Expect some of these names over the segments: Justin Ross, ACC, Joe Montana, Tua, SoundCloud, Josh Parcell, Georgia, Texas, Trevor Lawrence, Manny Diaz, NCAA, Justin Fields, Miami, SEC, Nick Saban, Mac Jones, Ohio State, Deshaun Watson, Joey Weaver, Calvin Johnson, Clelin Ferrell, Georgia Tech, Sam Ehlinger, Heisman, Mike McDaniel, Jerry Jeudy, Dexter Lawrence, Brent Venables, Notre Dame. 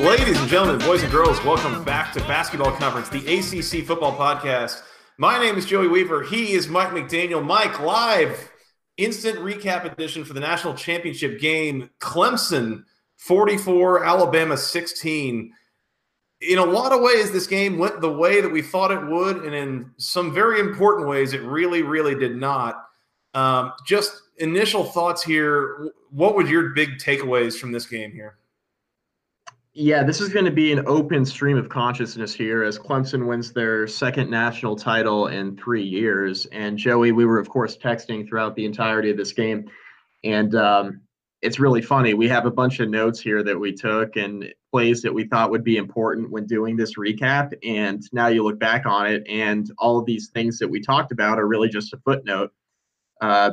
Ladies and gentlemen, boys and girls, welcome back to Basketball Conference, the ACC football podcast. My name is Joey Weaver. He is Mike McDaniel. Mike, live instant recap edition for the national championship game. Clemson 44, Alabama 16. In a lot of ways, this game went the way that we thought it would, and in some very important ways, it really, did not. Just initial thoughts here. What were your big takeaways from this game here? Yeah, this is going to be an open stream of consciousness here as Clemson wins their second national title in 3 years. And Joey, we were, of course, texting throughout the entirety of this game. And it's really funny. We have a bunch of notes here that we took and plays that we thought would be important when doing this recap. And now you look back on it, and all of these things that we talked about are really just a footnote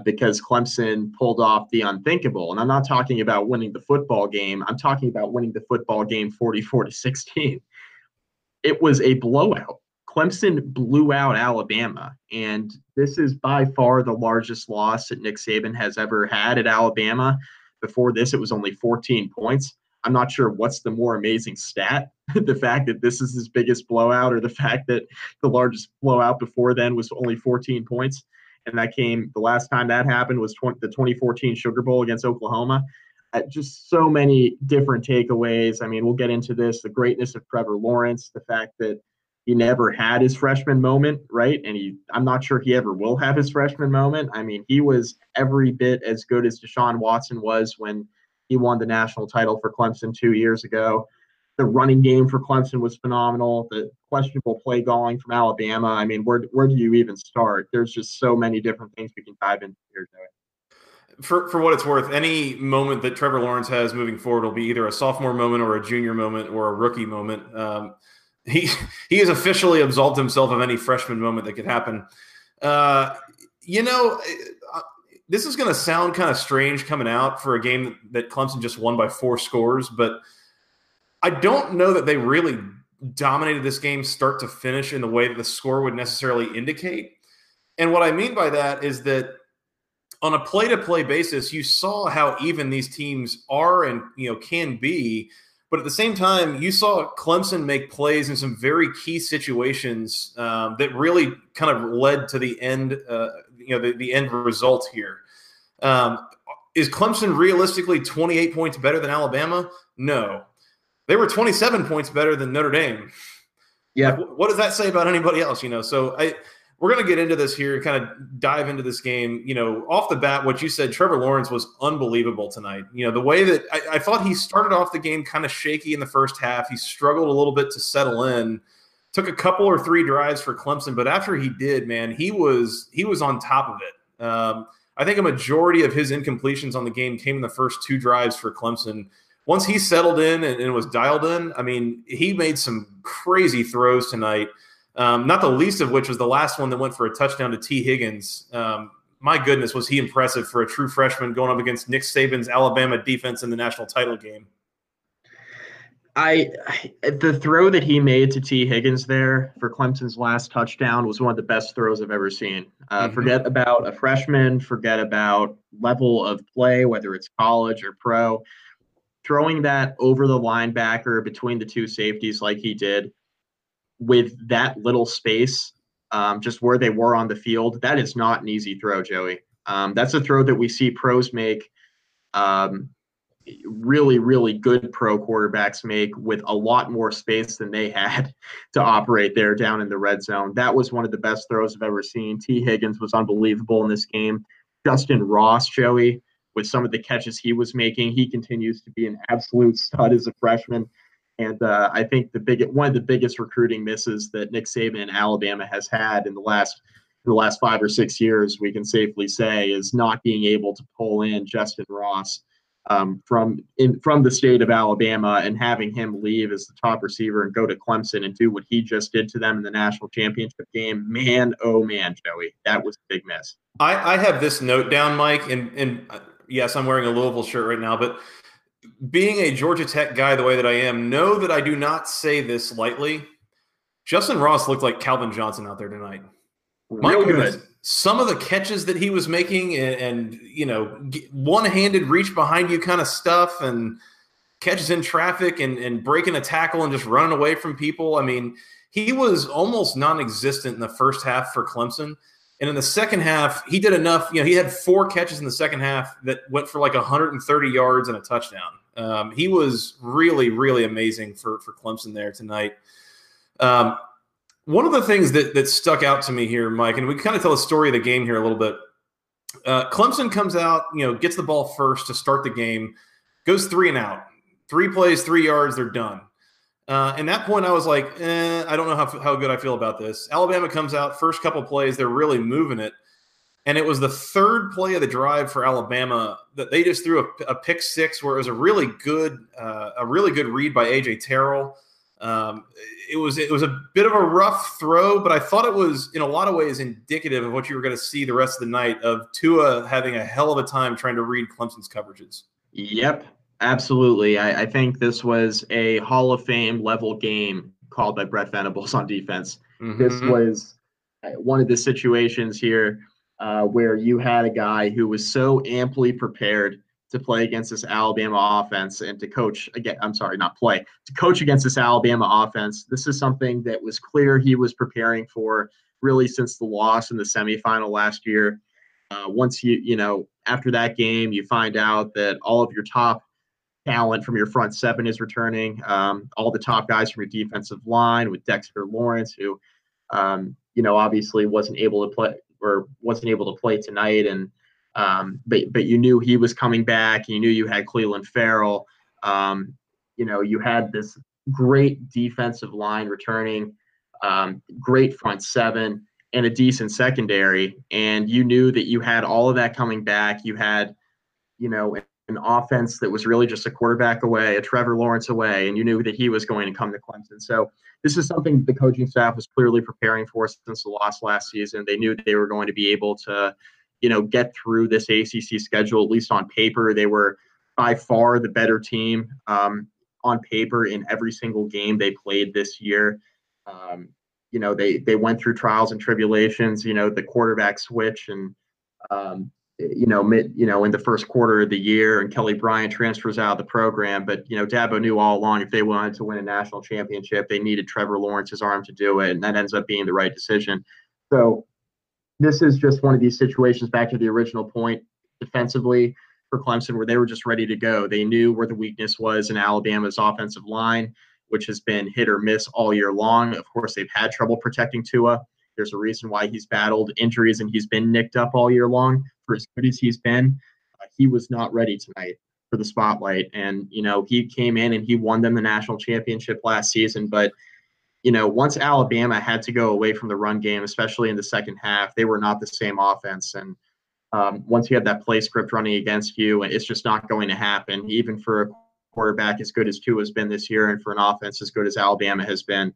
because Clemson pulled off the unthinkable. And I'm not talking about winning the football game. I'm talking about winning the football game 44-16. It was a blowout. Clemson blew out Alabama. And this is by far the largest loss that Nick Saban has ever had at Alabama. Before this, it was only 14 points. I'm not sure what's the more amazing stat, the fact that this is his biggest blowout or the fact that the largest blowout before then was only 14 points. And that came, the last time that happened was the 2014 Sugar Bowl against Oklahoma. Just so many different takeaways. I mean, we'll get into this, the greatness of Trevor Lawrence, the fact that he never had his freshman moment, right? And I'm not sure he ever will have his freshman moment. I mean, he was every bit as good as Deshaun Watson was when he won the national title for Clemson 2 years ago. The running game for Clemson was phenomenal. The questionable play calling from Alabama. I mean, where do you even start? There's just so many different things we can dive into here today. For what it's worth, any moment that Trevor Lawrence has moving forward will be either a sophomore moment or a junior moment or a rookie moment. He has officially absolved himself of any freshman moment that could happen. You know, this is going to sound kind of strange coming out for a game that Clemson just won by 4 scores, but I don't know that they really dominated this game start to finish in the way that the score would necessarily indicate. And what I mean by that is that on a play-to-play basis, you saw how even these teams are and can be. But at the same time, you saw Clemson make plays in some very key situations that really kind of led to the end, the end result here. Is Clemson realistically 28 points better than Alabama? No. They were 27 points better than Notre Dame. Yeah. Like, what does that say about anybody else? So we're going to get into this here and kind of dive into this game. Off the bat, what you said, Trevor Lawrence was unbelievable tonight. The way that I thought he started off the game kind of shaky in the first half. He struggled a little bit to settle in, took a couple or three drives for Clemson. But after he did, man, he was on top of it. I think a majority of his incompletions on the game came in the first 2 drives for Clemson. Once he settled in and was dialed in, I mean, he made some crazy throws tonight, not the least of which was the last one that went for a touchdown to T. Higgins. My goodness, was he impressive for a true freshman going up against Nick Saban's Alabama defense in the national title game. The throw that he made to T. Higgins there for Clemson's last touchdown was one of the best throws I've ever seen. Forget about a freshman, forget about level of play, whether it's college or pro. Throwing that over the linebacker between the 2 safeties like he did with that little space, just where they were on the field, that is not an easy throw, Joey. That's a throw that we see pros make really, really good pro quarterbacks make with a lot more space than they had to operate there down in the red zone. That was one of the best throws I've ever seen. T. Higgins was unbelievable in this game. Justin Ross, Joey, with some of the catches he was making, he continues to be an absolute stud as a freshman. And I think one of the biggest recruiting misses that Nick Saban in Alabama has had in the last 5 or 6 years, we can safely say, is not being able to pull in Justin Ross from the state of Alabama and having him leave as the top receiver and go to Clemson and do what he just did to them in the national championship game. Man, oh man, Joey, that was a big miss. I have this note down, Mike, and yes, I'm wearing a Louisville shirt right now, but being a Georgia Tech guy the way that I am, know that I do not say this lightly. Justin Ross looked like Calvin Johnson out there tonight. My goodness, some of the catches that he was making and you know, one-handed reach behind you kind of stuff and catches in traffic and breaking a tackle and just running away from people. I mean, he was almost non-existent in the first half for Clemson. And in the second half, he did enough. You know, he had 4 catches in the second half that went for like 130 yards and a touchdown. He was really, really amazing for Clemson there tonight. One of the things that stuck out to me here, Mike, and we can kind of tell the story of the game here a little bit. Clemson comes out, you know, gets the ball first to start the game, goes 3 and out. 3 plays, 3 yards, they're done. And that point, I was like, I don't know how good I feel about this. Alabama comes out, first couple plays, they're really moving it. And it was the 3rd play of the drive for Alabama that they just threw a pick six, where it was a really good read by A.J. Terrell. It was a bit of a rough throw, but I thought it was in a lot of ways indicative of what you were going to see the rest of the night of Tua having a hell of a time trying to read Clemson's coverages. Yep, absolutely. I think this was a Hall of Fame level game called by Brent Venables on defense. Mm-hmm. This was one of the situations here where you had a guy who was so amply prepared to play against this Alabama offense and to coach against this Alabama offense. This is something that was clear he was preparing for really since the loss in the semifinal last year. Once you know, after that game, you find out that all of your top talent from your front seven is returning. All the top guys from your defensive line with Dexter Lawrence, who, you know, obviously wasn't able to play tonight. And, but you knew he was coming back. You knew you had Clelin Ferrell. You know, you had this great defensive line returning, great front seven, and a decent secondary. And you knew that you had all of that coming back. You had, you know, an offense that was really just a quarterback away, a Trevor Lawrence away, and you knew that he was going to come to Clemson. So this is something the coaching staff was clearly preparing for since the loss last season. They knew they were going to be able to, you know, get through this ACC schedule, at least on paper. They were by far the better team on paper in every single game they played this year. You know, they went through trials and tribulations, you know, the quarterback switch and, in the first quarter of the year, and Kelly Bryant transfers out of the program. But, you know, Dabo knew all along if they wanted to win a national championship, they needed Trevor Lawrence's arm to do it, and that ends up being the right decision. So, this is just one of these situations, back to the original point, defensively for Clemson, where they were just ready to go. They knew where the weakness was in Alabama's offensive line, which has been hit or miss all year long. Of course, they've had trouble protecting Tua. There's a reason why he's battled injuries and he's been nicked up all year long. For as good as he's been, he was not ready tonight for the spotlight. And, you know, he came in and he won them the national championship last season, but you know, once Alabama had to go away from the run game, especially in the second half, they were not the same offense. And once you have that play script running against you, it's just not going to happen, even for a quarterback as good as Tua has been this year and for an offense as good as Alabama has been.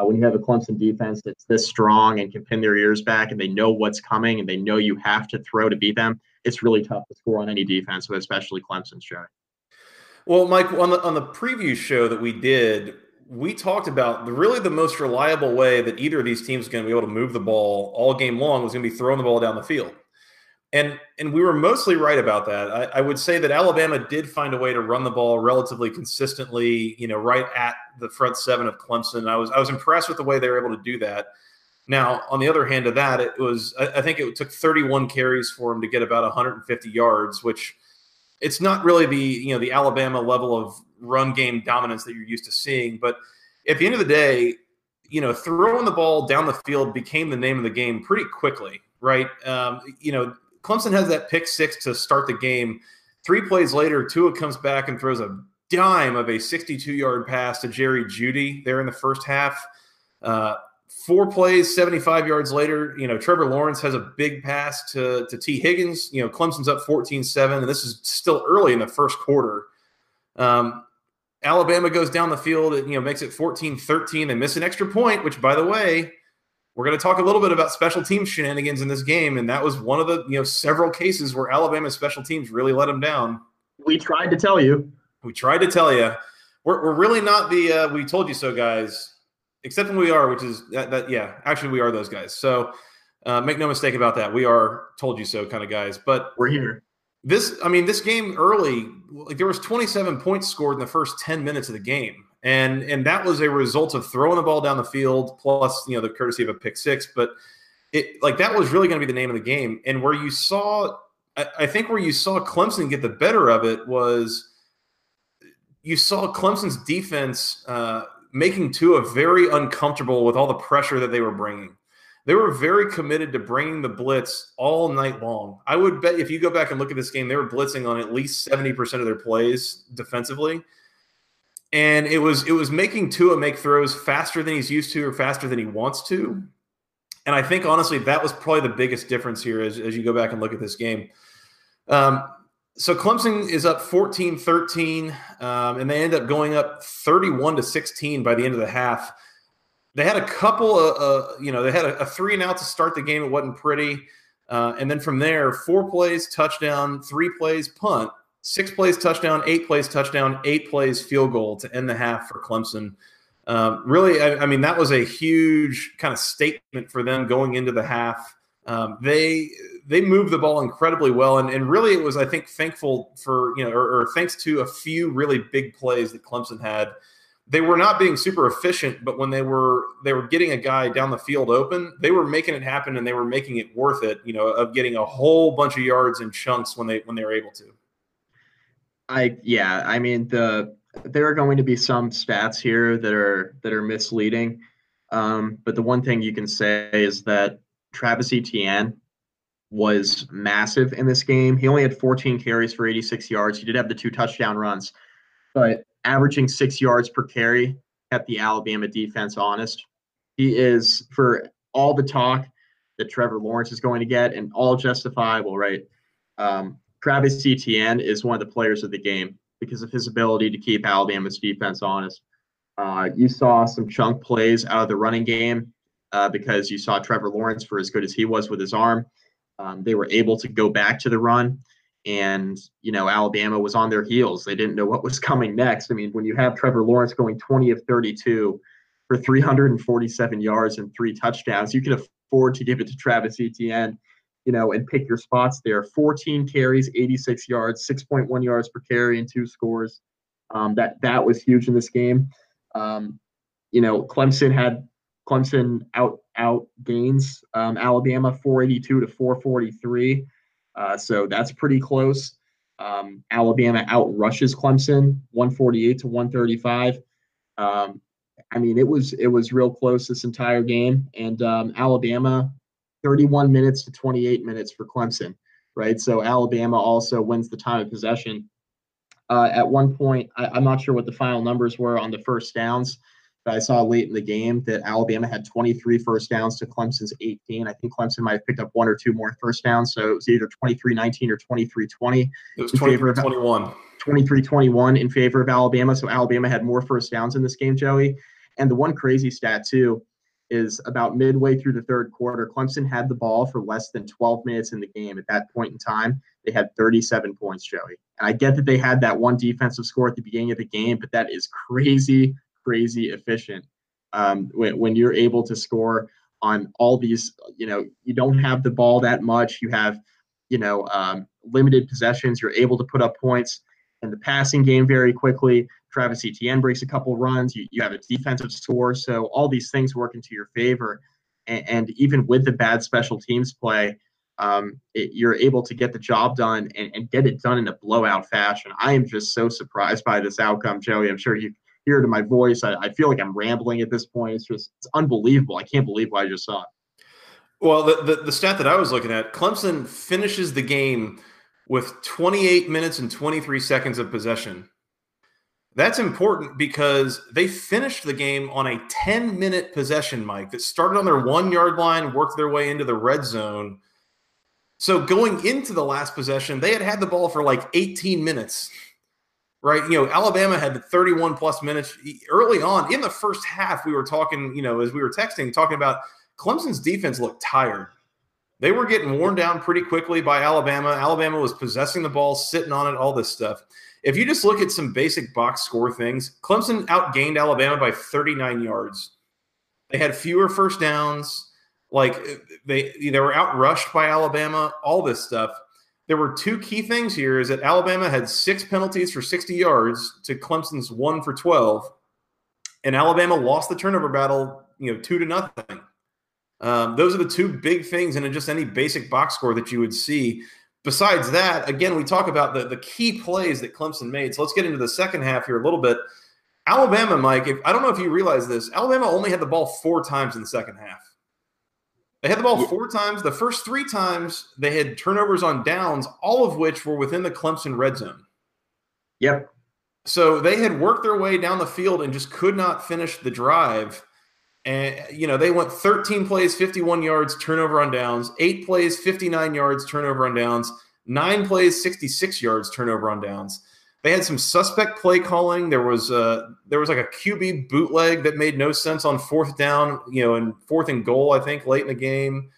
When you have a Clemson defense that's this strong and can pin their ears back and they know what's coming and they know you have to throw to beat them, it's really tough to score on any defense, but especially Clemson's show. Well, Mike, on the preview show that we did, we talked about really the most reliable way that either of these teams is going to be able to move the ball all game long was going to be throwing the ball down the field. And we were mostly right about that. I would say that Alabama did find a way to run the ball relatively consistently, you know, right at the front seven of Clemson. I was impressed with the way they were able to do that. Now, on the other hand of that, it was, I think it took 31 carries for him to get about 150 yards, which it's not really the, you know, the Alabama level of run game dominance that you're used to seeing. But at the end of the day, you know, throwing the ball down the field became the name of the game pretty quickly, right? You know, Clemson has that pick six to start the game. 3 plays later, Tua comes back and throws a dime of a 62-yard pass to Jerry Jeudy there in the first half. 4 plays, 75 yards later, you know, Trevor Lawrence has a big pass to T. Higgins. You know, Clemson's up 14-7, and this is still early in the first quarter. Alabama goes down the field and, you know, makes it 14-13. They miss an extra point, which, by the way, we're going to talk a little bit about special team shenanigans in this game, and that was one of the, you know, several cases where Alabama's special teams really let them down. We tried to tell you. We're really not the we told you so guys, except when we are, which is that yeah, actually we are those guys. So make no mistake about that. We are told you so kind of guys, but we're here. This game early, like there was 27 points scored in the first 10 minutes of the game. And that was a result of throwing the ball down the field, plus, you know, the courtesy of a pick six. But it, like, that was really going to be the name of the game. And where you saw, I think where you saw Clemson get the better of it was you saw Clemson's defense making Tua very uncomfortable with all the pressure that they were bringing. They were very committed to bringing the blitz all night long. I would bet if you go back and look at this game, they were blitzing on at least 70% of their plays defensively. And it was making Tua make throws faster than he's used to or faster than he wants to. And I think, honestly, that was probably the biggest difference here as you go back and look at this game. So Clemson is up 14-13, and they end up going up 31-16 by the end of the half. They had a couple of, they had a 3-and-out to start the game. It wasn't pretty. And then from there, 4 plays, touchdown, 3 plays, punt. 6 plays, touchdown, 8 plays, touchdown, 8 plays, field goal to end the half for Clemson. Really, I mean, that was a huge kind of statement for them going into the half. They moved the ball incredibly well, and really it was, I think, thankful for, you know, or thanks to a few really big plays that Clemson had. They were not being super efficient, but when they were getting a guy down the field open, they were making it happen, and they were making it worth it, you know, of getting a whole bunch of yards in chunks when they were able to. There are going to be some stats here that are misleading, but the one thing you can say is that Travis Etienne was massive in this game. He only had 14 carries for 86 yards. He did have the 2 touchdown runs, but averaging 6 yards per carry kept the Alabama defense honest. He is, for all the talk that Trevor Lawrence is going to get, and all justifiable, right? Travis Etienne is one of the players of the game because of his ability to keep Alabama's defense honest. You saw some chunk plays out of the running game because you saw Trevor Lawrence, for as good as he was with his arm, they were able to go back to the run, and, you know, Alabama was on their heels. They didn't know what was coming next. I mean, when you have Trevor Lawrence going 20 of 32 for 347 yards and 3 touchdowns, you can afford to give it to Travis Etienne, you know, and pick your spots there. 14 carries, 86 yards, 6.1 yards per carry, and 2 scores. That was huge in this game. You know, Clemson out gains Alabama 482 to 443. So that's pretty close. Alabama out rushes Clemson 148 to 135. It was real close this entire game, and Alabama 31 minutes to 28 minutes for Clemson, right? So Alabama also wins the time of possession. At one point, I'm not sure what the final numbers were on the first downs, but I saw late in the game that Alabama had 23 first downs to Clemson's 18. I think Clemson might have picked up 1 or 2 more first downs, so it was either 23-19 or 23-20. It was 23-21. 23-21 in favor of Alabama, so Alabama had more first downs in this game, Joey. And the one crazy stat, too, is about midway through the third quarter, Clemson had the ball for less than 12 minutes in the game. At that point in time, they had 37 points, Joey. And I get that they had that one defensive score at the beginning of the game, but that is crazy, crazy efficient when you're able to score on all these, you know, you don't have the ball that much. You have, you know, limited possessions. You're able to put up points in the passing game very quickly. Travis Etienne breaks a couple runs. You have a defensive score. So all these things work into your favor. And even with the bad special teams play, you're able to get the job done and get it done in a blowout fashion. I am just so surprised by this outcome, Joey. I'm sure you hear it in my voice. I feel like I'm rambling at this point. It's unbelievable. I can't believe what I just saw. Well, the stat that I was looking at, Clemson finishes the game with 28 minutes and 23 seconds of possession. That's important because they finished the game on a 10-minute possession, Mike, that started on their 1-yard line, worked their way into the red zone. So going into the last possession, they had the ball for like 18 minutes, right? You know, Alabama had 31-plus minutes early on. In the first half, we were talking, you know, as we were texting, talking about Clemson's defense looked tired. They were getting worn down pretty quickly by Alabama. Alabama was possessing the ball, sitting on it, all this stuff. If you just look at some basic box score things, Clemson outgained Alabama by 39 yards. They had fewer first downs. Like, they were outrushed by Alabama, all this stuff. There were two key things here is that Alabama had 6 penalties for 60 yards to Clemson's 1 for 12, and Alabama lost the turnover battle, 2-0. Those are the two big things in just any basic box score that you would see. Besides that, again, we talk about the key plays that Clemson made. So let's get into the second half here a little bit. Alabama, Mike, I don't know if you realize this, Alabama only had the ball 4 times in the second half. They had the ball 4 times. The first 3 times they had turnovers on downs, all of which were within the Clemson red zone. Yep. So they had worked their way down the field and just could not finish the drive. And, they went 13 plays, 51 yards, turnover on downs, 8 plays, 59 yards, turnover on downs, 9 plays, 66 yards, turnover on downs. They had some suspect play calling. There was like a QB bootleg that made no sense on 4th down, and 4th and goal, I think, late in the game.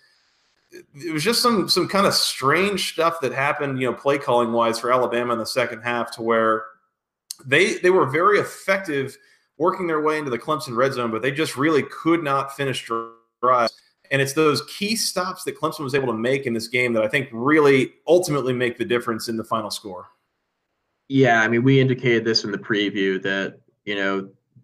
It was just some kind of strange stuff that happened, play calling wise for Alabama in the second half, to where they were very effective working their way into the Clemson red zone, but they just really could not finish drives. And it's those key stops that Clemson was able to make in this game that I think really ultimately make the difference in the final score. Yeah, I mean, we indicated this in the preview that,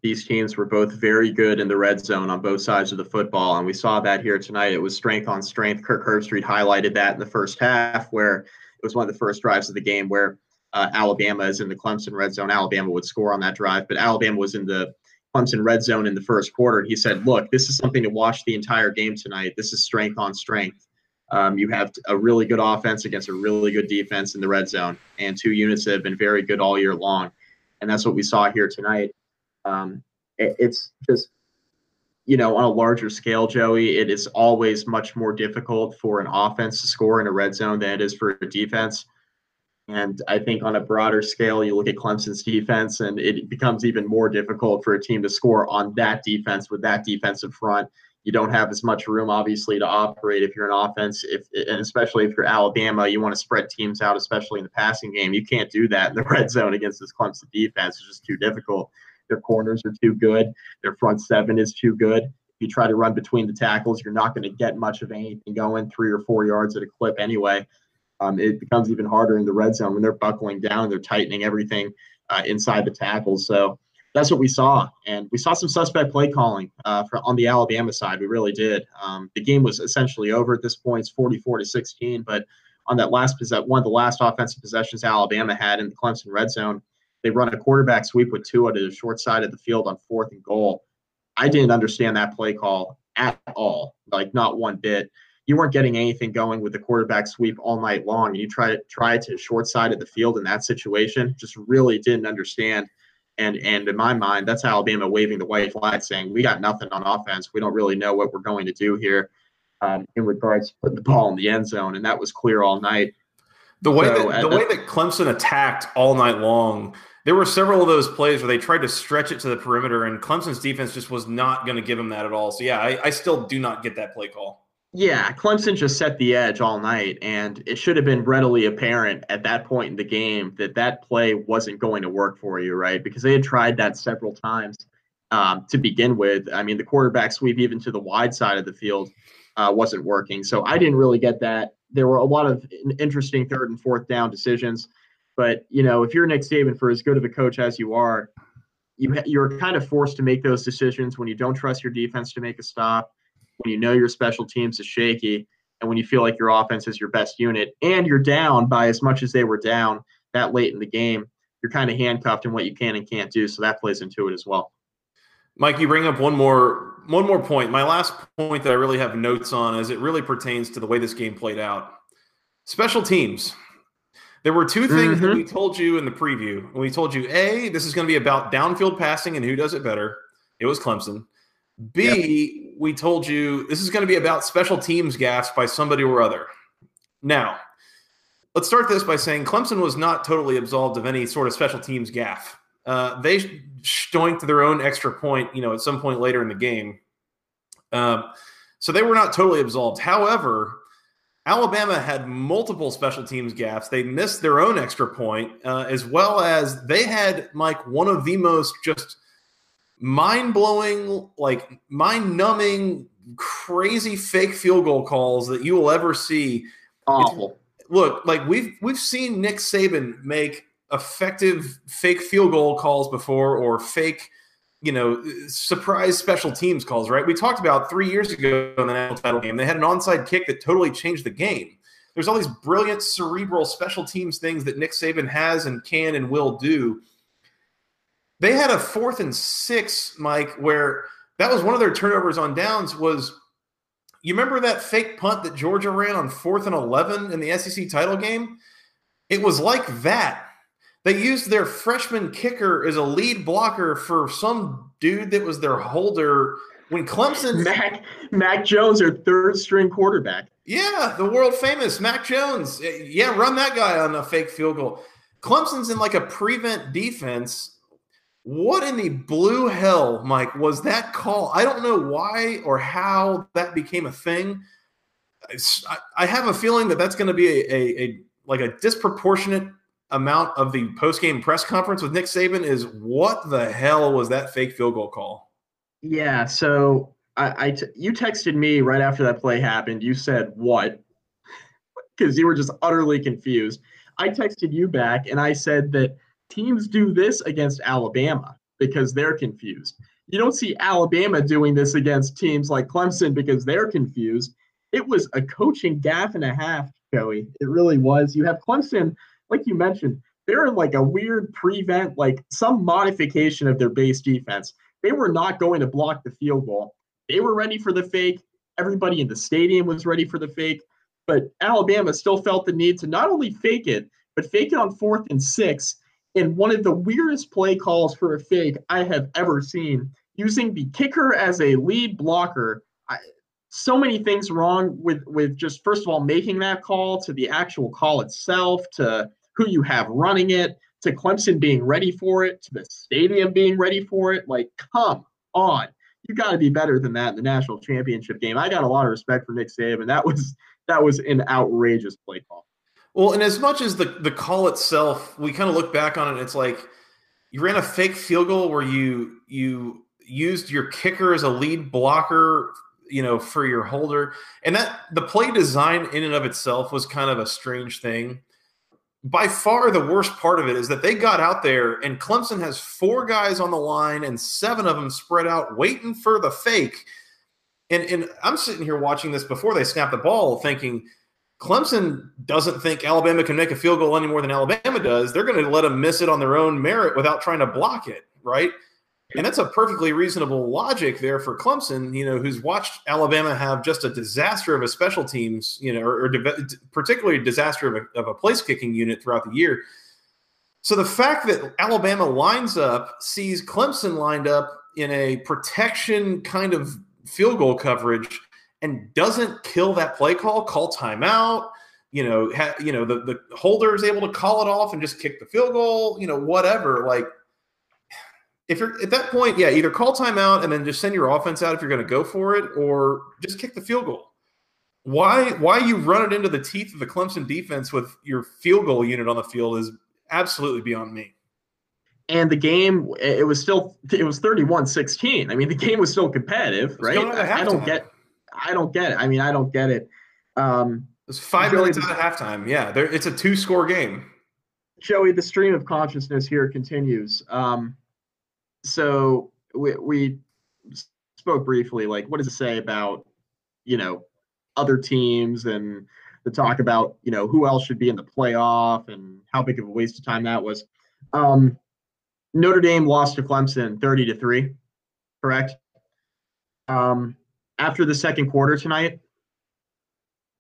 these teams were both very good in the red zone on both sides of the football, and we saw that here tonight. It was strength on strength. Kirk Herbstreit highlighted that in the first half, where it was one of the first drives of the game where Alabama is in the Clemson red zone. Alabama would score on that drive, but Alabama was in the Clemson red zone in the first quarter. He said, look, this is something to watch the entire game tonight. This is strength on strength. You have a really good offense against a really good defense in the red zone, and two units that have been very good all year long. And that's what we saw here tonight. It's just, on a larger scale, Joey, it is always much more difficult for an offense to score in a red zone than it is for a defense. And I think on a broader scale, you look at Clemson's defense, and it becomes even more difficult for a team to score on that defense with that defensive front. You don't have as much room, obviously, to operate if you're an offense, and especially if you're Alabama, you want to spread teams out, especially in the passing game. You can't do that in the red zone against this Clemson defense. It's just too difficult. Their corners are too good. Their front seven is too good. If you try to run between the tackles, you're not going to get much of anything going 3 or 4 yards at a clip anyway. It becomes even harder in the red zone when they're buckling down, they're tightening everything inside the tackles. So that's what we saw. And we saw some suspect play calling on the Alabama side. We really did. The game was essentially over at this point. It's 44-16. But on that last possession, one of the last offensive possessions Alabama had in the Clemson red zone, they run a quarterback sweep with Tua to the short side of the field on 4th and goal. I didn't understand that play call at all, like not one bit. You weren't getting anything going with the quarterback sweep all night long. And you try to short side of the field in that situation, just really didn't understand. And in my mind, that's Alabama waving the white flag, saying we got nothing on offense. We don't really know what we're going to do here in regards to putting the ball in the end zone. And that was clear all night. The way that Clemson attacked all night long, there were several of those plays where they tried to stretch it to the perimeter, and Clemson's defense just was not going to give them that at all. So, yeah, I still do not get that play call. Yeah, Clemson just set the edge all night, and it should have been readily apparent at that point in the game that that play wasn't going to work for you, right? Because they had tried that several times to begin with. I mean, the quarterback sweep even to the wide side of the field wasn't working. So I didn't really get that. There were a lot of interesting 3rd and 4th down decisions. But, if you're Nick Saban, for as good of a coach as you are, you're kind of forced to make those decisions when you don't trust your defense to make a stop, when you know your special teams is shaky, And when you feel like your offense is your best unit and you're down by as much as they were down that late in the game, you're kind of handcuffed in what you can and can't do. So that plays into it as well. Mike, you bring up one more point. My last point that I really have notes on as it really pertains to the way this game played out. Special teams. There were two things that we told you in the preview. We told you, A, this is going to be about downfield passing and who does it better. It was Clemson. B, we told you this is going to be about special teams gaffes by somebody or other. Now, let's start this by saying Clemson was not totally absolved of any sort of special teams gaffe. They stoinked their own extra point, at some point later in the game. So they were not totally absolved. However, Alabama had multiple special teams gaffes. They missed their own extra point, as well as they had, Mike, one of the most just mind-blowing, mind-numbing, crazy fake field goal calls that you will ever see. Awful. Look, we've seen Nick Saban make effective fake field goal calls before, or fake, surprise special teams calls, right? We talked about 3 years ago in the national title game, they had an onside kick that totally changed the game. There's all these brilliant cerebral special teams things that Nick Saban has and can and will do. They had a 4th and 6, Mike, where that was one of their turnovers on downs was, you remember that fake punt that Georgia ran on 4th and 11 in the SEC title game? It was like that. They used their freshman kicker as a lead blocker for some dude that was their holder when Clemson. Mac Jones, their third-string quarterback. Yeah, the world-famous Mac Jones. Yeah, run that guy on a fake field goal. Clemson's in a prevent defense. What in the blue hell, Mike, was that call? I don't know why or how that became a thing. I have a feeling that that's going to be a disproportionate amount of the post-game press conference with Nick Saban is, what the hell was that fake field goal call? Yeah, so you texted me right after that play happened. You said, what? Because you were just utterly confused. I texted you back, and I said that teams do this against Alabama because they're confused. You don't see Alabama doing this against teams like Clemson because they're confused. It was a coaching gaffe and a half, Joey. It really was. You have Clemson – like you mentioned, they're in a weird prevent, some modification of their base defense. They were not going to block the field goal. They were ready for the fake. Everybody in the stadium was ready for the fake. But Alabama still felt the need to not only fake it, but fake it on 4th and 6. And one of the weirdest play calls for a fake I have ever seen, using the kicker as a lead blocker. So many things wrong with just, first of all, making that call, to the actual call itself, to who you have running it, to Clemson being ready for it, to the stadium being ready for it. Come on. You got to be better than that in the national championship game. I got a lot of respect for Nick Saban. That was an outrageous play call. Well, and as much as the call itself, we kind of look back on it, and it's you ran a fake field goal where you used your kicker as a lead blocker, for your holder. And that the play design in and of itself was kind of a strange thing. By far the worst part of it is that they got out there and Clemson has 4 guys on the line and 7 of them spread out waiting for the fake. And I'm sitting here watching this before they snap the ball thinking Clemson doesn't think Alabama can make a field goal any more than Alabama does. They're going to let them miss it on their own merit without trying to block it, right? And that's a perfectly reasonable logic there for Clemson, who's watched Alabama have just a disaster of a special teams, particularly a disaster of a place-kicking unit throughout the year. So the fact that Alabama lines up, sees Clemson lined up in a protection kind of field goal coverage and doesn't kill that play call, call timeout, the holder is able to call it off and just kick the field goal, whatever, if you're at that point, yeah, either call timeout and then just send your offense out if you're going to go for it, or just kick the field goal. Why you run it into the teeth of the Clemson defense with your field goal unit on the field is absolutely beyond me. And the game, it was 31-16. I mean, the game was still competitive, right? I don't get it. I mean, I don't get it. It was 5 minutes out of halftime. Yeah, it's a 2-score game. Joey, the stream of consciousness here continues. So we spoke briefly, what does it say about, other teams and the talk about, you know, who else should be in the playoff and how big of a waste of time that was. Notre Dame lost to Clemson 30-3, correct? After the second quarter tonight,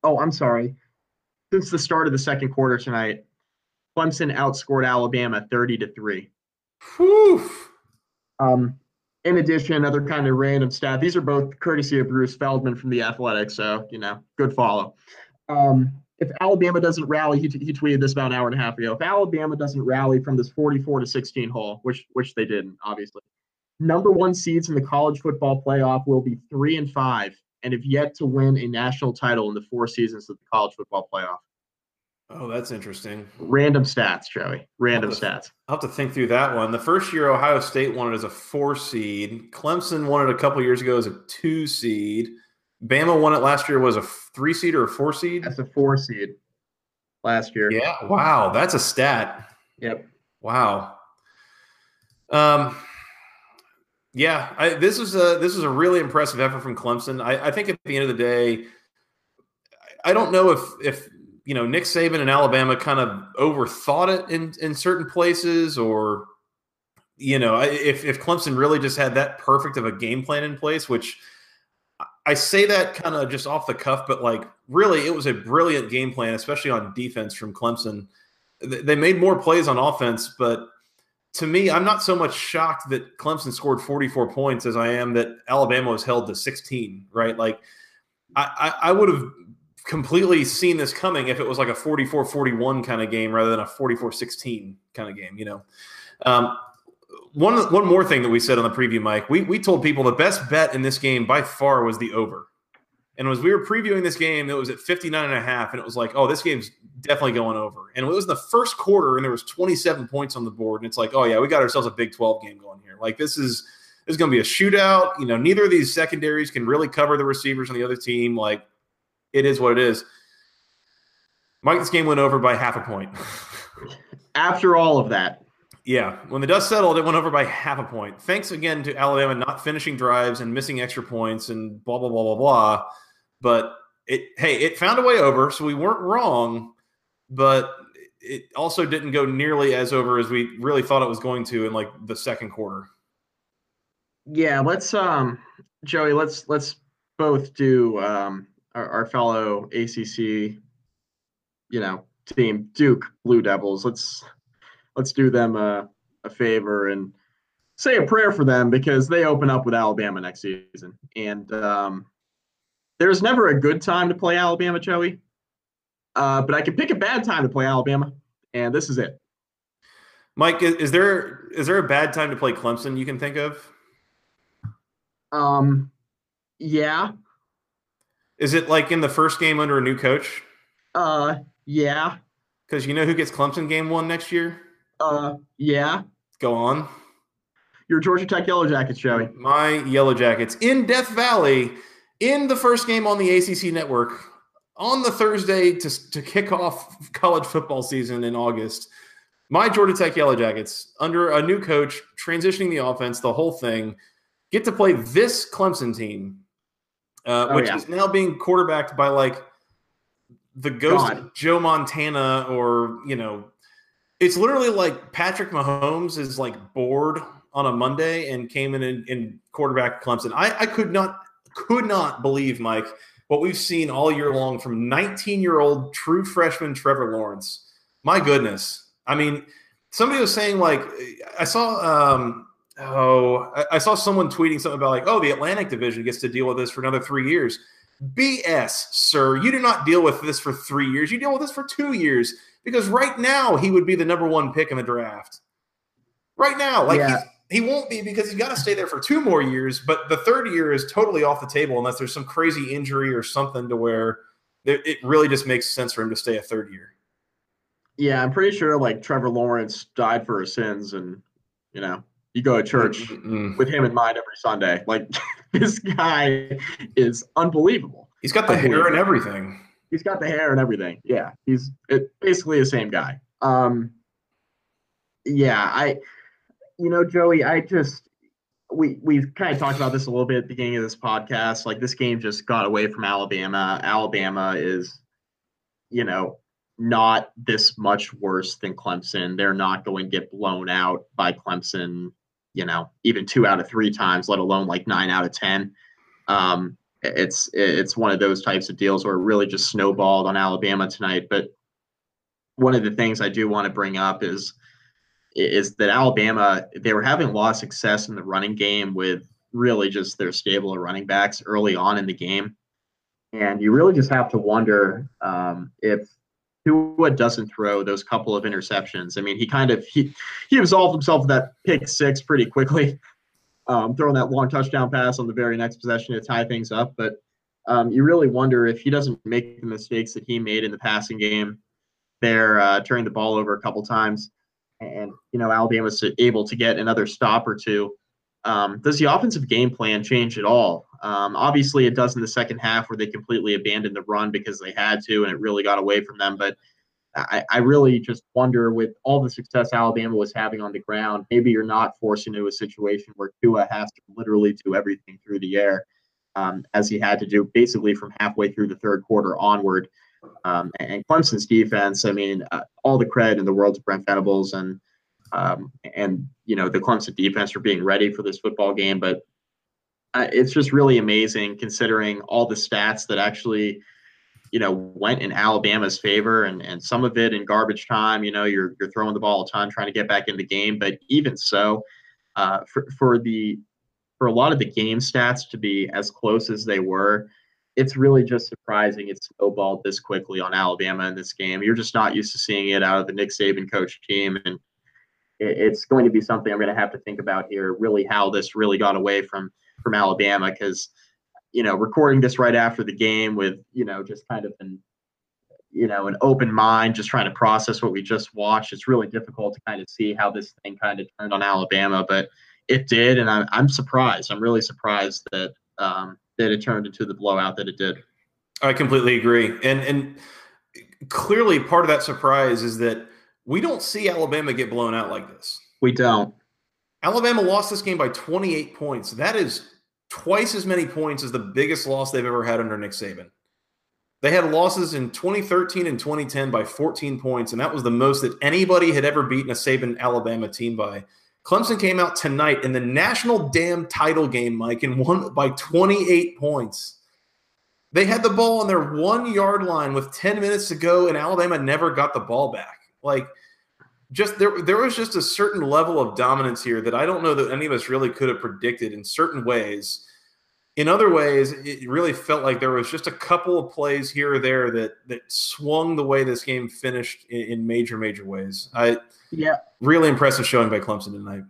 since the start of the second quarter tonight, Clemson outscored Alabama 30-3. Whew. In addition, another kind of random stat. These are both courtesy of Bruce Feldman from The Athletic, so, you know, good follow. If Alabama doesn't rally, he tweeted this about an hour and a half ago. If Alabama doesn't rally from this 44-16 hole, which they didn't, obviously, number one seeds in the college football playoff will be 3-5 and have yet to win a national title in the four seasons of the college football playoff. Oh, that's interesting. Random stats, Joey. Random stats. I'll have to think through that one. The first year Ohio State won it as a 4 seed. Clemson won it a couple years ago as a 2 seed. Bama won it last year was a 3 seed or a 4 seed? That's a 4 seed last year. Yeah. Wow. That's a stat. Yep. Wow. Yeah. This was a really impressive effort from Clemson. I think at the end of the day, I don't know if you know Nick Saban and Alabama kind of overthought it in certain places, or you know if Clemson really just had that perfect of a game plan in place, which. I say that kind of just off the cuff, but like really it was a brilliant game plan, especially on defense from Clemson. They made more plays on offense, but to me, I'm not so much shocked that Clemson scored 44 points as I am that Alabama was held to 16, right? Like I would have completely seen this coming if it was like a 44-41 kind of game rather than a 44-16 kind of game, you know? One more thing that we said on the preview, Mike, we told people the best bet in this game by far was the over. And as we were previewing this game, it was at 59.5, and it was like, oh, this game's definitely going over. And it was the first quarter, and there was 27 points on the board, and it's like, oh, yeah, we got ourselves a Big 12 game going here. Like, this is going to be a shootout. You know, neither of these secondaries can really cover the receivers on the other team. Like, it is what it is. Mike, this game went over by 0.5 point. After all of that. Yeah, when the dust settled, it went over by 0.5 point. Thanks again to Alabama not finishing drives and missing extra points and blah, blah, blah, blah, blah. But, it found a way over, so we weren't wrong, but it also didn't go nearly as over as we really thought it was going to in, like, the second quarter. Yeah, let's Joey, let's both do our fellow ACC, you know, team, Duke Blue Devils. Let's do them a favor and say a prayer for them because they open up with Alabama next season. And there's never a good time to play Alabama, Joey. But I can pick a bad time to play Alabama, and this is it. Mike, is there a bad time to play Clemson you can think of? Yeah. Is it like in the first game under a new coach? Yeah. Because you know who gets Clemson game one next year? Yeah. Go on. Your Georgia Tech Yellow Jackets, Joey. My Yellow Jackets in Death Valley in the first game on the ACC Network on the Thursday to kick off college football season in August. My Georgia Tech Yellow Jackets under a new coach, transitioning the offense, the whole thing, get to play this Clemson team, is now being quarterbacked by like the ghost of Joe Montana or, you know, it's literally like Patrick Mahomes is like bored on a Monday and came in and quarterbacked Clemson. I could not believe, Mike, what we've seen all year long from 19-year-old true freshman Trevor Lawrence. My goodness. I mean, somebody was saying like I saw I saw someone tweeting something about like, oh, the Atlantic Division gets to deal with this for another 3 years. BS, sir. You do not deal with this for 3 years. You deal with this for 2 years. Because right now he would be the number one pick in the draft. Right now. Like yeah. He won't be because he's got to stay there for 2 more years. But the third year is totally off the table unless there's some crazy injury or something to where it really just makes sense for him to stay a third year. Yeah, I'm pretty sure like Trevor Lawrence died for his sins and, you know, you go to church with him in mind every Sunday. Like this guy is unbelievable. He's got the hair and everything. He's got the hair and everything. Yeah, he's basically the same guy. Yeah, I, you know, Joey, I just we've kind of talked about this a little bit at the beginning of this podcast. Like, this game just got away from Alabama. Alabama is, you know, not this much worse than Clemson. They're not going to get blown out by Clemson, you know, even 2 out of 3 times, let alone like 9 out of 10. It's one of those types of deals where it really just snowballed on Alabama tonight. But one of the things I do want to bring up is that Alabama, they were having a lot of success in the running game with really just their stable of running backs early on in the game. And you really just have to wonder if Tua doesn't throw those couple of interceptions. I mean, he absolved himself of that pick six pretty quickly, throwing that long touchdown pass on the very next possession to tie things up. But you really wonder if he doesn't make the mistakes that he made in the passing game there, turning the ball over a couple times. And, you know, Alabama's able to get another stop or two. Does the offensive game plan change at all? Obviously, it does in the second half where they completely abandoned the run because they had to, and it really got away from them. But I really just wonder, with all the success Alabama was having on the ground, maybe you're not forced into a situation where Tua has to literally do everything through the air, as he had to do basically from halfway through the third quarter onward. And Clemson's defense, I mean, all the credit in the world to Brent Venables and you know, the Clemson defense for being ready for this football game. But it's just really amazing considering all the stats that actually, you know, went in Alabama's favor, and some of it in garbage time. You know, you're throwing the ball a ton trying to get back in the game. But even so, for a lot of the game stats to be as close as they were, it's really just surprising it snowballed this quickly on Alabama in this game. You're just not used to seeing it out of the Nick Saban coach team. And it's going to be something I'm going to have to think about here, really how this really got away from Alabama. Because, you know, recording this right after the game with, you know, just kind of an open mind, just trying to process what we just watched, it's really difficult to kind of see how this thing kind of turned on Alabama. But it did, and I'm surprised. I'm really surprised that that it turned into the blowout that it did. I completely agree. And clearly part of that surprise is that we don't see Alabama get blown out like this. We don't. Alabama lost this game by 28 points. That is twice as many points as the biggest loss they've ever had under Nick Saban. They had losses in 2013 and 2010 by 14 points, and that was the most that anybody had ever beaten a Saban Alabama team by. Clemson came out tonight in the national damn title game, Mike, and won by 28 points. They had the ball on their 1-yard line with 10 minutes to go, and Alabama never got the ball back. Like, just there was just a certain level of dominance here that I don't know that any of us really could have predicted in certain ways. In other ways, it really felt like there was just a couple of plays here or there that swung the way this game finished in major ways. Really impressive showing by Clemson tonight.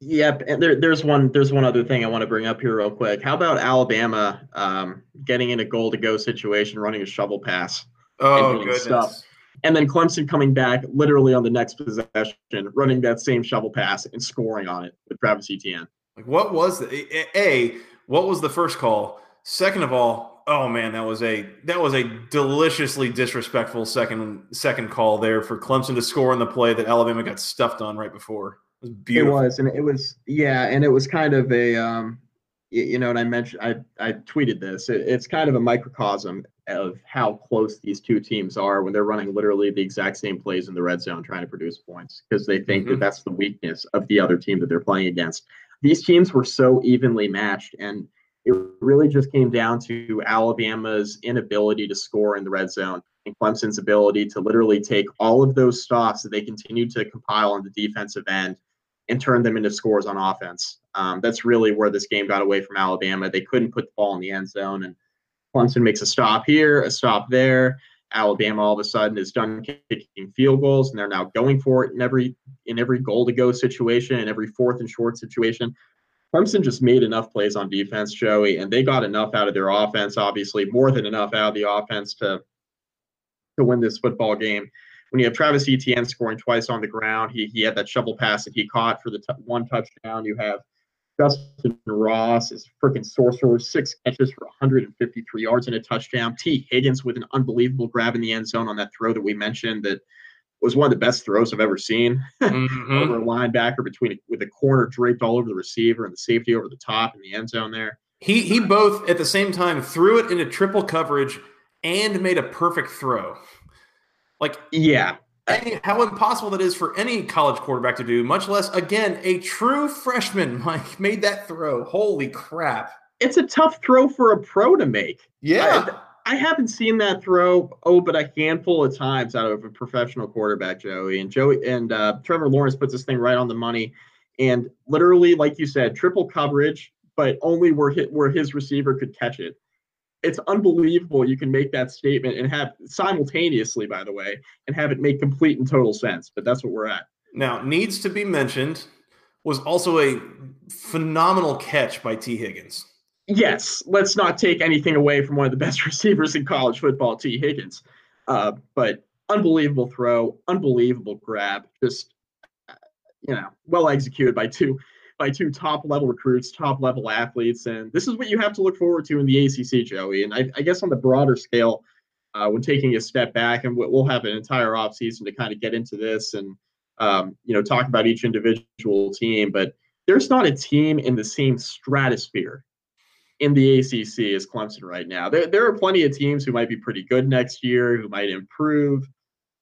Yep, and there's one other thing I want to bring up here real quick. How about Alabama getting in a goal-to-go situation, running a shovel pass? Oh, goodness. And then Clemson coming back literally on the next possession, running that same shovel pass and scoring on it with Travis Etienne. Like, what was what was the first call? Second of all, oh man, that was a deliciously disrespectful second call there for Clemson to score on the play that Alabama got stuffed on right before. It was beautiful. It was, and it was kind of a you know, and I mentioned I tweeted this. It's kind of a microcosm of how close these two teams are when they're running literally the exact same plays in the red zone trying to produce points because they think that that's the weakness of the other team that they're playing against. These teams were so evenly matched, and it really just came down to Alabama's inability to score in the red zone and Clemson's ability to literally take all of those stops that they continued to compile on the defensive end and turn them into scores on offense. That's really where this game got away from Alabama. They couldn't put the ball in the end zone, and Clemson makes a stop here, a stop there. Alabama all of a sudden is done kicking field goals, and they're now going for it in every goal-to-go situation, in every fourth and short situation. Clemson just made enough plays on defense, Joey, and they got enough out of their offense, obviously, more than enough out of the offense to win this football game. When you have Travis Etienne scoring twice on the ground, he had that shovel pass that he caught for the one touchdown. You have Justin Ross is freaking sorcerer, 6 catches for 153 yards and a touchdown. T. Higgins with an unbelievable grab in the end zone on that throw that we mentioned that was one of the best throws I've ever seen over a linebacker with a corner draped all over the receiver and the safety over the top in the end zone there. He both at the same time threw it into triple coverage and made a perfect throw. Like, yeah. How impossible that is for any college quarterback to do, much less, again, a true freshman, Mike, made that throw. Holy crap. It's a tough throw for a pro to make. Yeah. I haven't seen that throw, but a handful of times out of a professional quarterback, Joey and Trevor Lawrence puts this thing right on the money. And literally, like you said, triple coverage, but only where his receiver could catch it. It's unbelievable you can make that statement and have simultaneously, by the way, and have it make complete and total sense. But that's what we're at. Now, needs to be mentioned was also a phenomenal catch by T. Higgins. Yes, let's not take anything away from one of the best receivers in college football, T. Higgins. But unbelievable throw, unbelievable grab, just, well executed by two top-level recruits, top-level athletes. And this is what you have to look forward to in the ACC, Joey. And I guess on the broader scale, when taking a step back, and we'll have an entire offseason to kind of get into this and, talk about each individual team. But there's not a team in the same stratosphere in the ACC as Clemson right now. There are plenty of teams who might be pretty good next year, who might improve.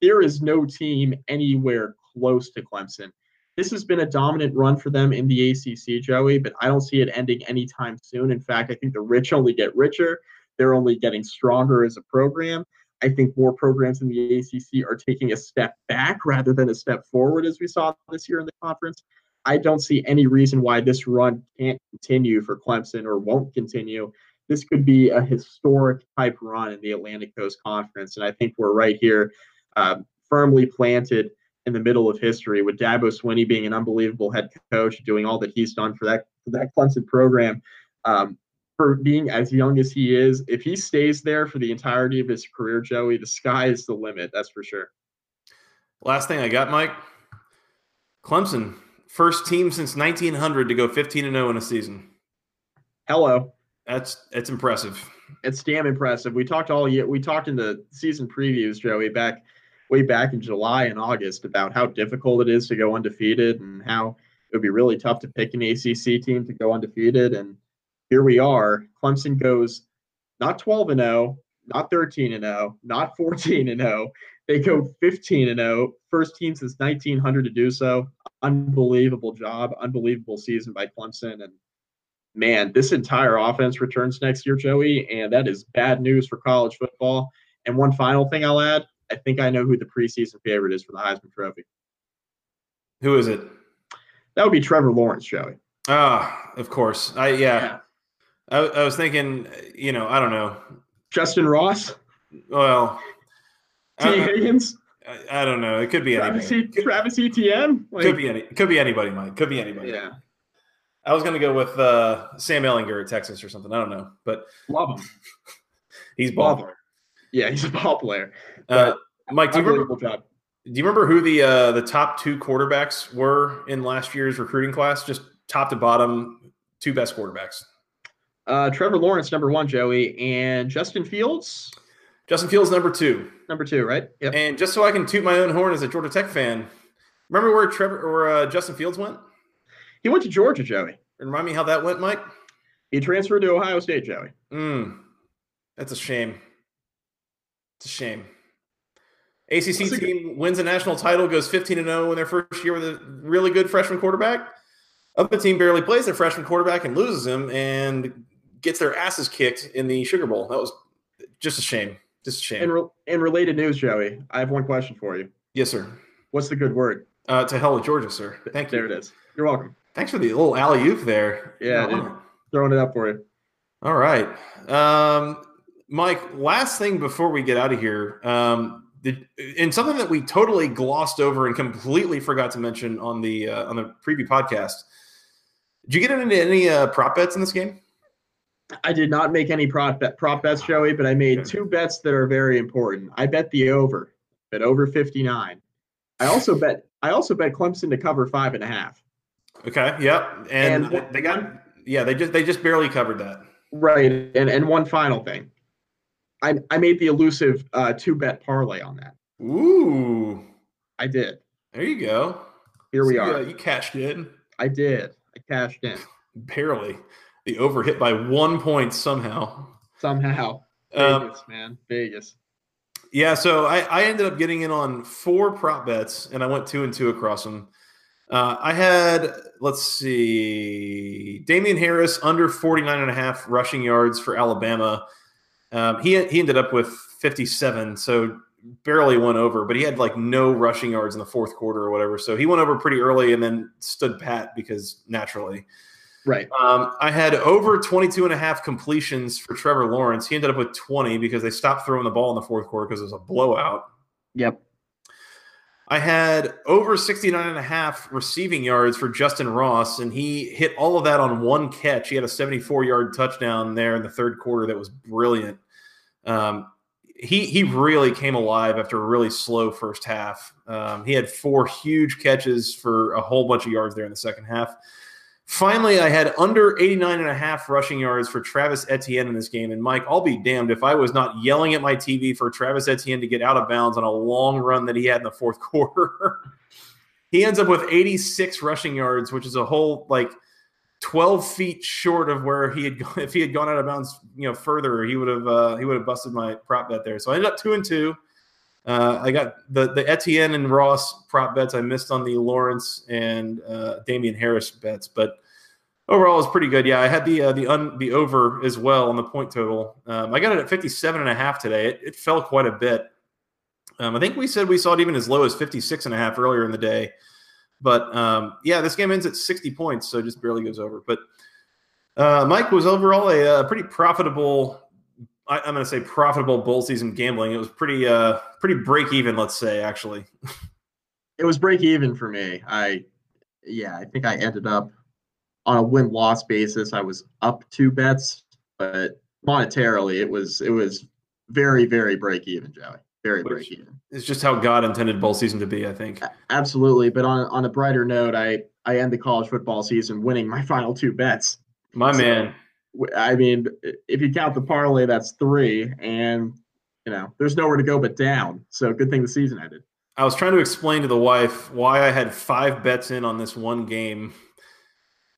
There is no team anywhere close to Clemson. This has been a dominant run for them in the ACC, Joey, but I don't see it ending anytime soon. In fact, I think the rich only get richer. They're only getting stronger as a program. I think more programs in the ACC are taking a step back rather than a step forward, as we saw this year in the conference. I don't see any reason why this run can't continue for Clemson or won't continue. This could be a historic type run in the Atlantic Coast Conference, and I think we're right here firmly planted in the middle of history, with Dabo Swinney being an unbelievable head coach, doing all that he's done for that Clemson program, for being as young as he is. If he stays there for the entirety of his career, Joey, the sky is the limit. That's for sure. Last thing I got, Mike. Clemson, first team since 1900 to go 15-0 in a season. Hello. That's impressive. It's damn impressive. We talked in the season previews, Joey, way back in July and August about how difficult it is to go undefeated and how it would be really tough to pick an ACC team to go undefeated. And here we are. Clemson goes not 12-0, not 13-0, not 14-0. They go 15-0, first team since 1900 to do so. Unbelievable job, unbelievable season by Clemson. And man, this entire offense returns next year, Joey, and that is bad news for college football. And one final thing I'll add. I think I know who the preseason favorite is for the Heisman Trophy. Who is it? That would be Trevor Lawrence, Joey. Ah, of course. Yeah. I was thinking, I don't know. Justin Ross? Well. T. Higgins? I don't know. It could be anybody. Travis Etienne? Could be anybody, Mike. Could be anybody. Yeah. I was going to go with Sam Ehlinger at Texas or something. I don't know. But love him. He's baller. Yeah, he's a ball player. Mike, do you remember who the top two quarterbacks were in last year's recruiting class? Just top to bottom, two best quarterbacks. Trevor Lawrence, number one, Joey, and Justin Fields. Justin Fields, number two. Number two, right? Yep. And just so I can toot my own horn as a Georgia Tech fan, remember where Justin Fields went? He went to Georgia, Joey. Remind me how that went, Mike. He transferred to Ohio State, Joey. That's a shame. It's a shame. ACC team wins a national title, goes 15-0 in their first year with a really good freshman quarterback. Other team barely plays their freshman quarterback and loses him and gets their asses kicked in the Sugar Bowl. That was just a shame. Just a shame. In related news, Joey, I have one question for you. Yes, sir. What's the good word? To hell with Georgia, sir. Thank you. There it is. You're welcome. Thanks for the little alley-oop there. Yeah, dude. Throwing it up for you. All right. Mike, last thing before we get out of here, and something that we totally glossed over and completely forgot to mention on the preview podcast. Did you get into any prop bets in this game? I did not make any prop bets, Joey, but I made two bets that are very important. I bet the over, bet over 59. I also bet Clemson to cover 5.5. Okay, yep, and they just barely covered that. Right, and one final thing. I made the elusive two-bet parlay on that. Ooh. I did. There you go. Here we are. You cashed in. I did. I cashed in. Barely. The over hit by 1 point somehow. Somehow. Vegas, man. Vegas. Yeah, so I ended up getting in on four prop bets, and I went 2-2 across them. I had, Damian Harris under 49.5 rushing yards for Alabama. He ended up with 57, so barely went over, but he had like no rushing yards in the fourth quarter or whatever. So he went over pretty early and then stood pat because naturally. Right. I had over 22.5 completions for Trevor Lawrence. He ended up with 20 because they stopped throwing the ball in the fourth quarter because it was a blowout. Yep. I had over 69.5 receiving yards for Justin Ross, and he hit all of that on one catch. He had a 74-yard touchdown there in the third quarter that was brilliant. He really came alive after a really slow first half. He had four huge catches for a whole bunch of yards there in the second half. Finally, I had under 89.5 rushing yards for Travis Etienne in this game. And, Mike, I'll be damned if I was not yelling at my TV for Travis Etienne to get out of bounds on a long run that he had in the fourth quarter. He ends up with 86 rushing yards, which is a whole, 12 feet short of where he had gone. If he had gone out of bounds, further, he would have busted my prop bet there. So I ended up 2-2. I got the Etienne and Ross prop bets. I missed on the Lawrence and Damian Harris bets, but overall it was pretty good. Yeah, I had the over as well on the point total. I got it at 57.5 today. It fell quite a bit. I think we said we saw it even as low as 56.5 earlier in the day. But, this game ends at 60 points, so just barely goes over. But Mike was overall a pretty profitable – I'm going to say profitable bowl season gambling. It was pretty break even, let's say, actually. It was break even for me. I think I ended up on a win-loss basis. I was up 2 bets, but monetarily it was very, very break even, Joey. Very break even. It's just how God intended bowl season to be, I think. Absolutely, but on a brighter note, I end the college football season winning my final 2 bets. Man. I mean, if you count the parlay, that's 3, and there's nowhere to go but down. So good thing the season ended. I was trying to explain to the wife why I had 5 bets in on this one game,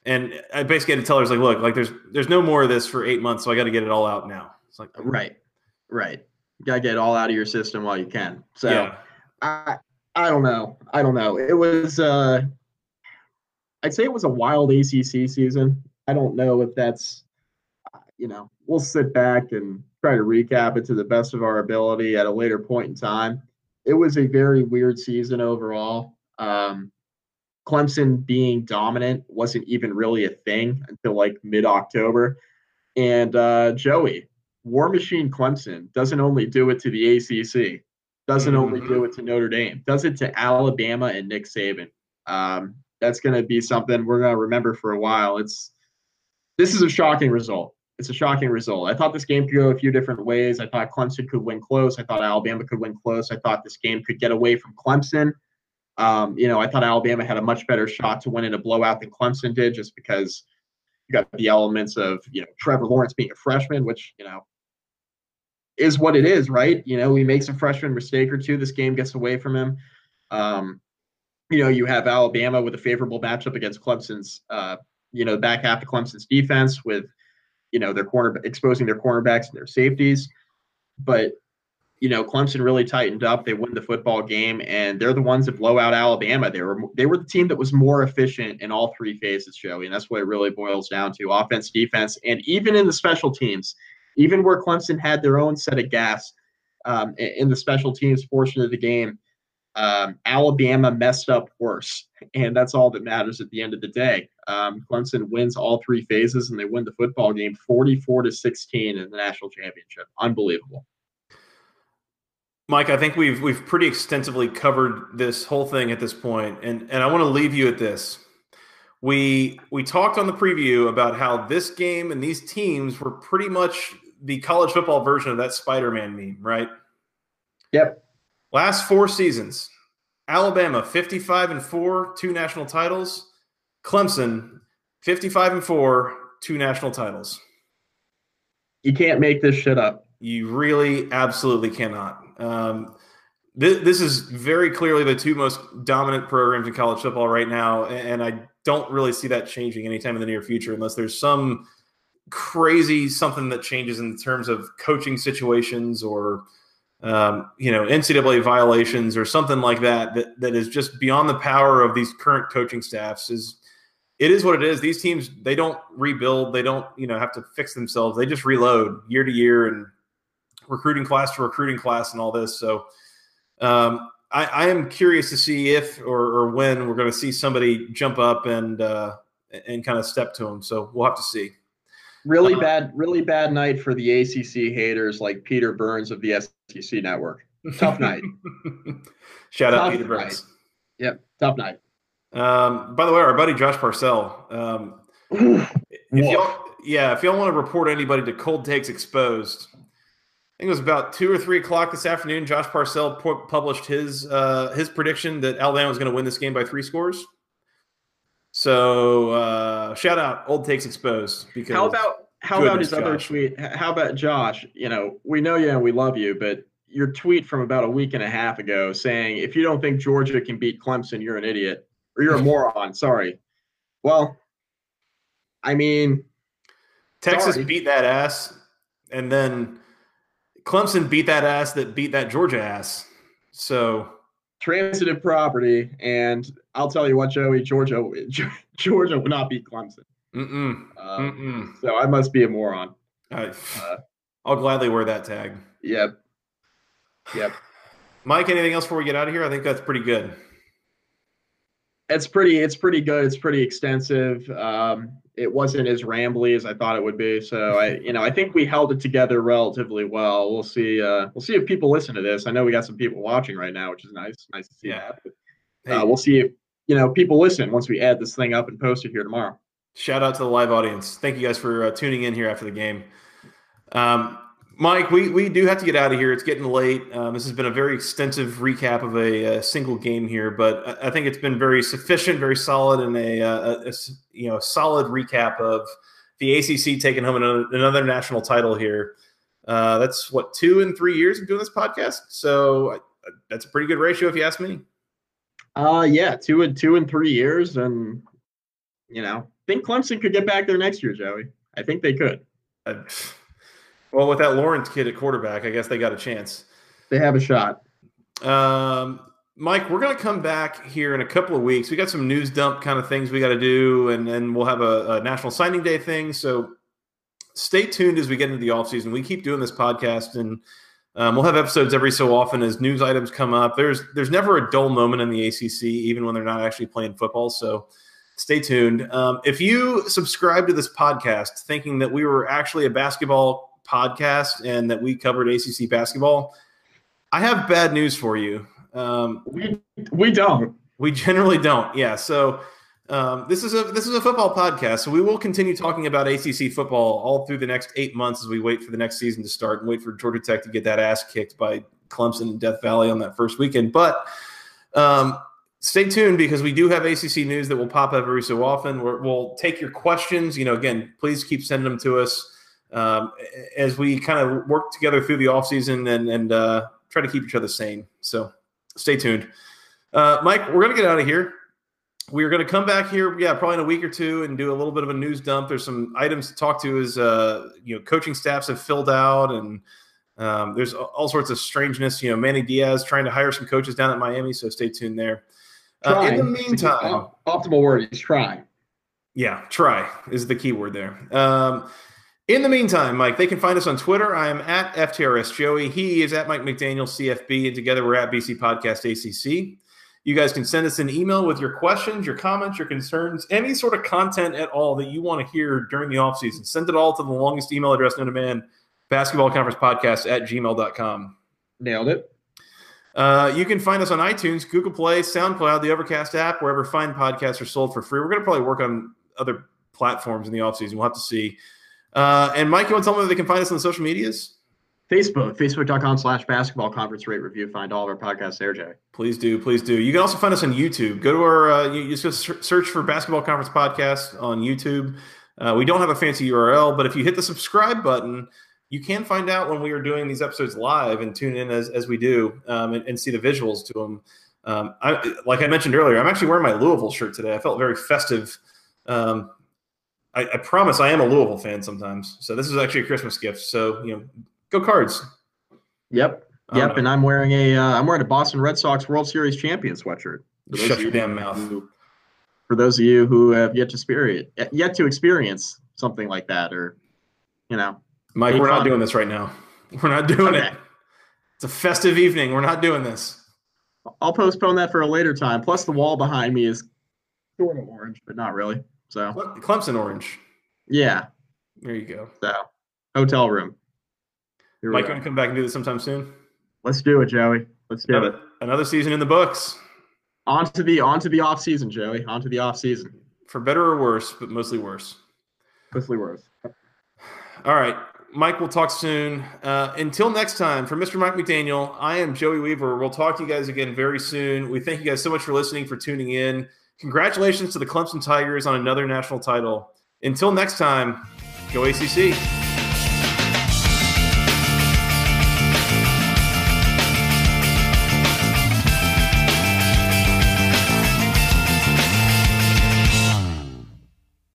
and I basically had to tell her, "Look, there's no more of this for 8 months, so I got to get it all out now." It's like, right, you gotta get it all out of your system while you can. So yeah. I don't know. It was I'd say it was a wild ACC season. I don't know if that's. We'll sit back and try to recap it to the best of our ability at a later point in time. It was a very weird season overall. Clemson being dominant wasn't even really a thing until mid-October. And Joey, War Machine Clemson doesn't only do it to the ACC, doesn't only do it to Notre Dame, does it to Alabama and Nick Saban. That's going to be something we're going to remember for a while. This is a shocking result. It's a shocking result. I thought this game could go a few different ways. I thought Clemson could win close. I thought Alabama could win close. I thought this game could get away from Clemson. I thought Alabama had a much better shot to win in a blowout than Clemson did, just because you got the elements of, Trevor Lawrence being a freshman, which, is what it is, right? He makes a freshman mistake or two. This game gets away from him. You have Alabama with a favorable matchup against Clemson's, back half of Clemson's defense with, exposing their cornerbacks and their safeties. But, Clemson really tightened up. They win the football game, and they're the ones that blow out Alabama. They were the team that was more efficient in all three phases, Joey, and that's what it really boils down to, offense, defense, and even in the special teams, even where Clemson had their own set of gaps in the special teams portion of the game, Alabama messed up worse, and that's all that matters at the end of the day. Clemson wins all three phases, and they win the football game 44-16 in the national championship. Unbelievable. Mike, I think we've pretty extensively covered this whole thing at this point, and I want to leave you at this. We talked on the preview about how this game and these teams were pretty much the college football version of that Spider-Man meme, right? Yep. Last 4 seasons, Alabama 55-4, 2 national titles. Clemson 55-4, 2 national titles. You can't make this shit up. You really, absolutely cannot. This is very clearly the two most dominant programs in college football right now, and I don't really see that changing anytime in the near future unless there's some crazy something that changes in terms of coaching situations or NCAA violations or something like that is just beyond the power of these current coaching staffs. It is what it is. These teams, they don't rebuild. They don't have to fix themselves. They just reload year to year and recruiting class to recruiting class and all this. So I am curious to see if or when we're going to see somebody jump up and kind of step to him. So we'll have to see. Really bad night for the ACC haters like Peter Burns of the SEC Network. Tough night. Shout out Peter Burns. Yep, tough night. By the way, our buddy Josh Parcell. If y'all want to report anybody to Cold Takes Exposed, I think it was about 2 or 3 o'clock this afternoon, Josh Parcell published his prediction that Alabama was going to win this game by 3 scores. So shout out Old Takes Exposed. Because how about his other tweet? How about Josh? We know you and we love you, but your tweet from about a week and a half ago saying, if you don't think Georgia can beat Clemson, you're an idiot. Or you're a moron, sorry. Well, I mean, Texas beat that ass, and then Clemson beat that ass that beat that Georgia ass. So transitive property, and I'll tell you what, Joey, Georgia would not beat Clemson. So I must be a moron. I'll gladly wear that tag. Yep. Mike, anything else before we get out of here? I think that's pretty good. It's pretty good. It's pretty extensive. It wasn't as rambly as I thought it would be. So I think we held it together relatively well. We'll see. We'll see if people listen to this. I know we got some people watching right now, which is nice. Nice to see that. But, we'll see if people listen once we add this thing up and post it here tomorrow. Shout out to the live audience. Thank you guys for tuning in here after the game. Mike, we do have to get out of here. It's getting late. This has been a very extensive recap of a single game here, but I think it's been very sufficient, very solid, and a solid recap of the ACC taking home another national title here. That's what, 2 and 3 years of doing this podcast, so that's a pretty good ratio if you ask me. 2 and 3 years, and I think Clemson could get back there next year, Joey. I think they could. Well, with that Lawrence kid at quarterback, I guess they got a chance. They have a shot. Mike, we're going to come back here in a couple of weeks. We got some news dump kind of things we got to do, and then we'll have a National Signing Day thing. So stay tuned as we get into the offseason. We keep doing this podcast, and we'll have episodes every so often as news items come up. There's never a dull moment in the ACC, even when they're not actually playing football. So stay tuned. If you subscribe to this podcast thinking that we were actually a basketball podcast and that we covered ACC basketball, I have bad news for you. We generally don't. Yeah. So this is a football podcast. So we will continue talking about ACC football all through the next 8 months as we wait for the next season to start and wait for Georgia Tech to get that ass kicked by Clemson and Death Valley on that first weekend. But stay tuned, because we do have ACC news that will pop up every so often. We'll take your questions. Again, please keep sending them to us. As we kind of work together through the offseason and try to keep each other sane. So stay tuned. Mike, we're going to get out of here. We're going to come back here, probably in a week or two, and do a little bit of a news dump. There's some items to talk to as, coaching staffs have filled out, and there's all sorts of strangeness. Manny Diaz trying to hire some coaches down at Miami, so stay tuned there. In the meantime – optimal word is try. Yeah, try is the key word there. In the meantime, Mike, they can find us on Twitter. I am at FTRSJoey. He is at Mike McDaniel CFB, and together we're at BC Podcast ACC. You guys can send us an email with your questions, your comments, your concerns, any sort of content at all that you want to hear during the offseason. Send it all to the longest email address known to man, basketballconferencepodcast@gmail.com. Nailed it. You can find us on iTunes, Google Play, SoundCloud, the Overcast app, wherever fine podcasts are sold for free. We're going to probably work on other platforms in the offseason. We'll have to see. And Mike, you want to tell them where they can find us on the social medias? Facebook.com/basketballconferencerate review. Find all of our podcasts there, Jay. Please do. You can also find us on YouTube. Go to our, you just search for Basketball Conference Podcast on YouTube. We don't have a fancy URL, but if you hit the subscribe button, you can find out when we are doing these episodes live and tune in as we do and see the visuals to them. Like I mentioned earlier, I'm actually wearing my Louisville shirt today. I felt very festive. I promise I am a Louisville fan sometimes. So this is actually a Christmas gift. So, you know, go Cards. Yep. And I'm wearing a Boston Red Sox World Series champion sweatshirt. Shut your damn mouth. For those of you who have yet to experience something like that, or, you know. Mike, we're not doing this right now. We're not doing it. It's a festive evening. We're not doing this. I'll postpone that for a later time. Plus, the wall behind me is sort of orange, but not really. So Clemson orange. Yeah. There you go. So, hotel room. Mike, going to come back and do this sometime soon? Let's do it, Joey. Let's do it. Another season in the books. On to the off season, Joey. On to the off season. For better or worse, but mostly worse. Mostly worse. All right. Mike, we'll talk soon. Until next time, for Mr. Mike McDaniel, I am Joey Weaver. We'll talk to you guys again very soon. We thank you guys so much for listening, for tuning in. Congratulations to the Clemson Tigers on another national title. Until next time, go ACC.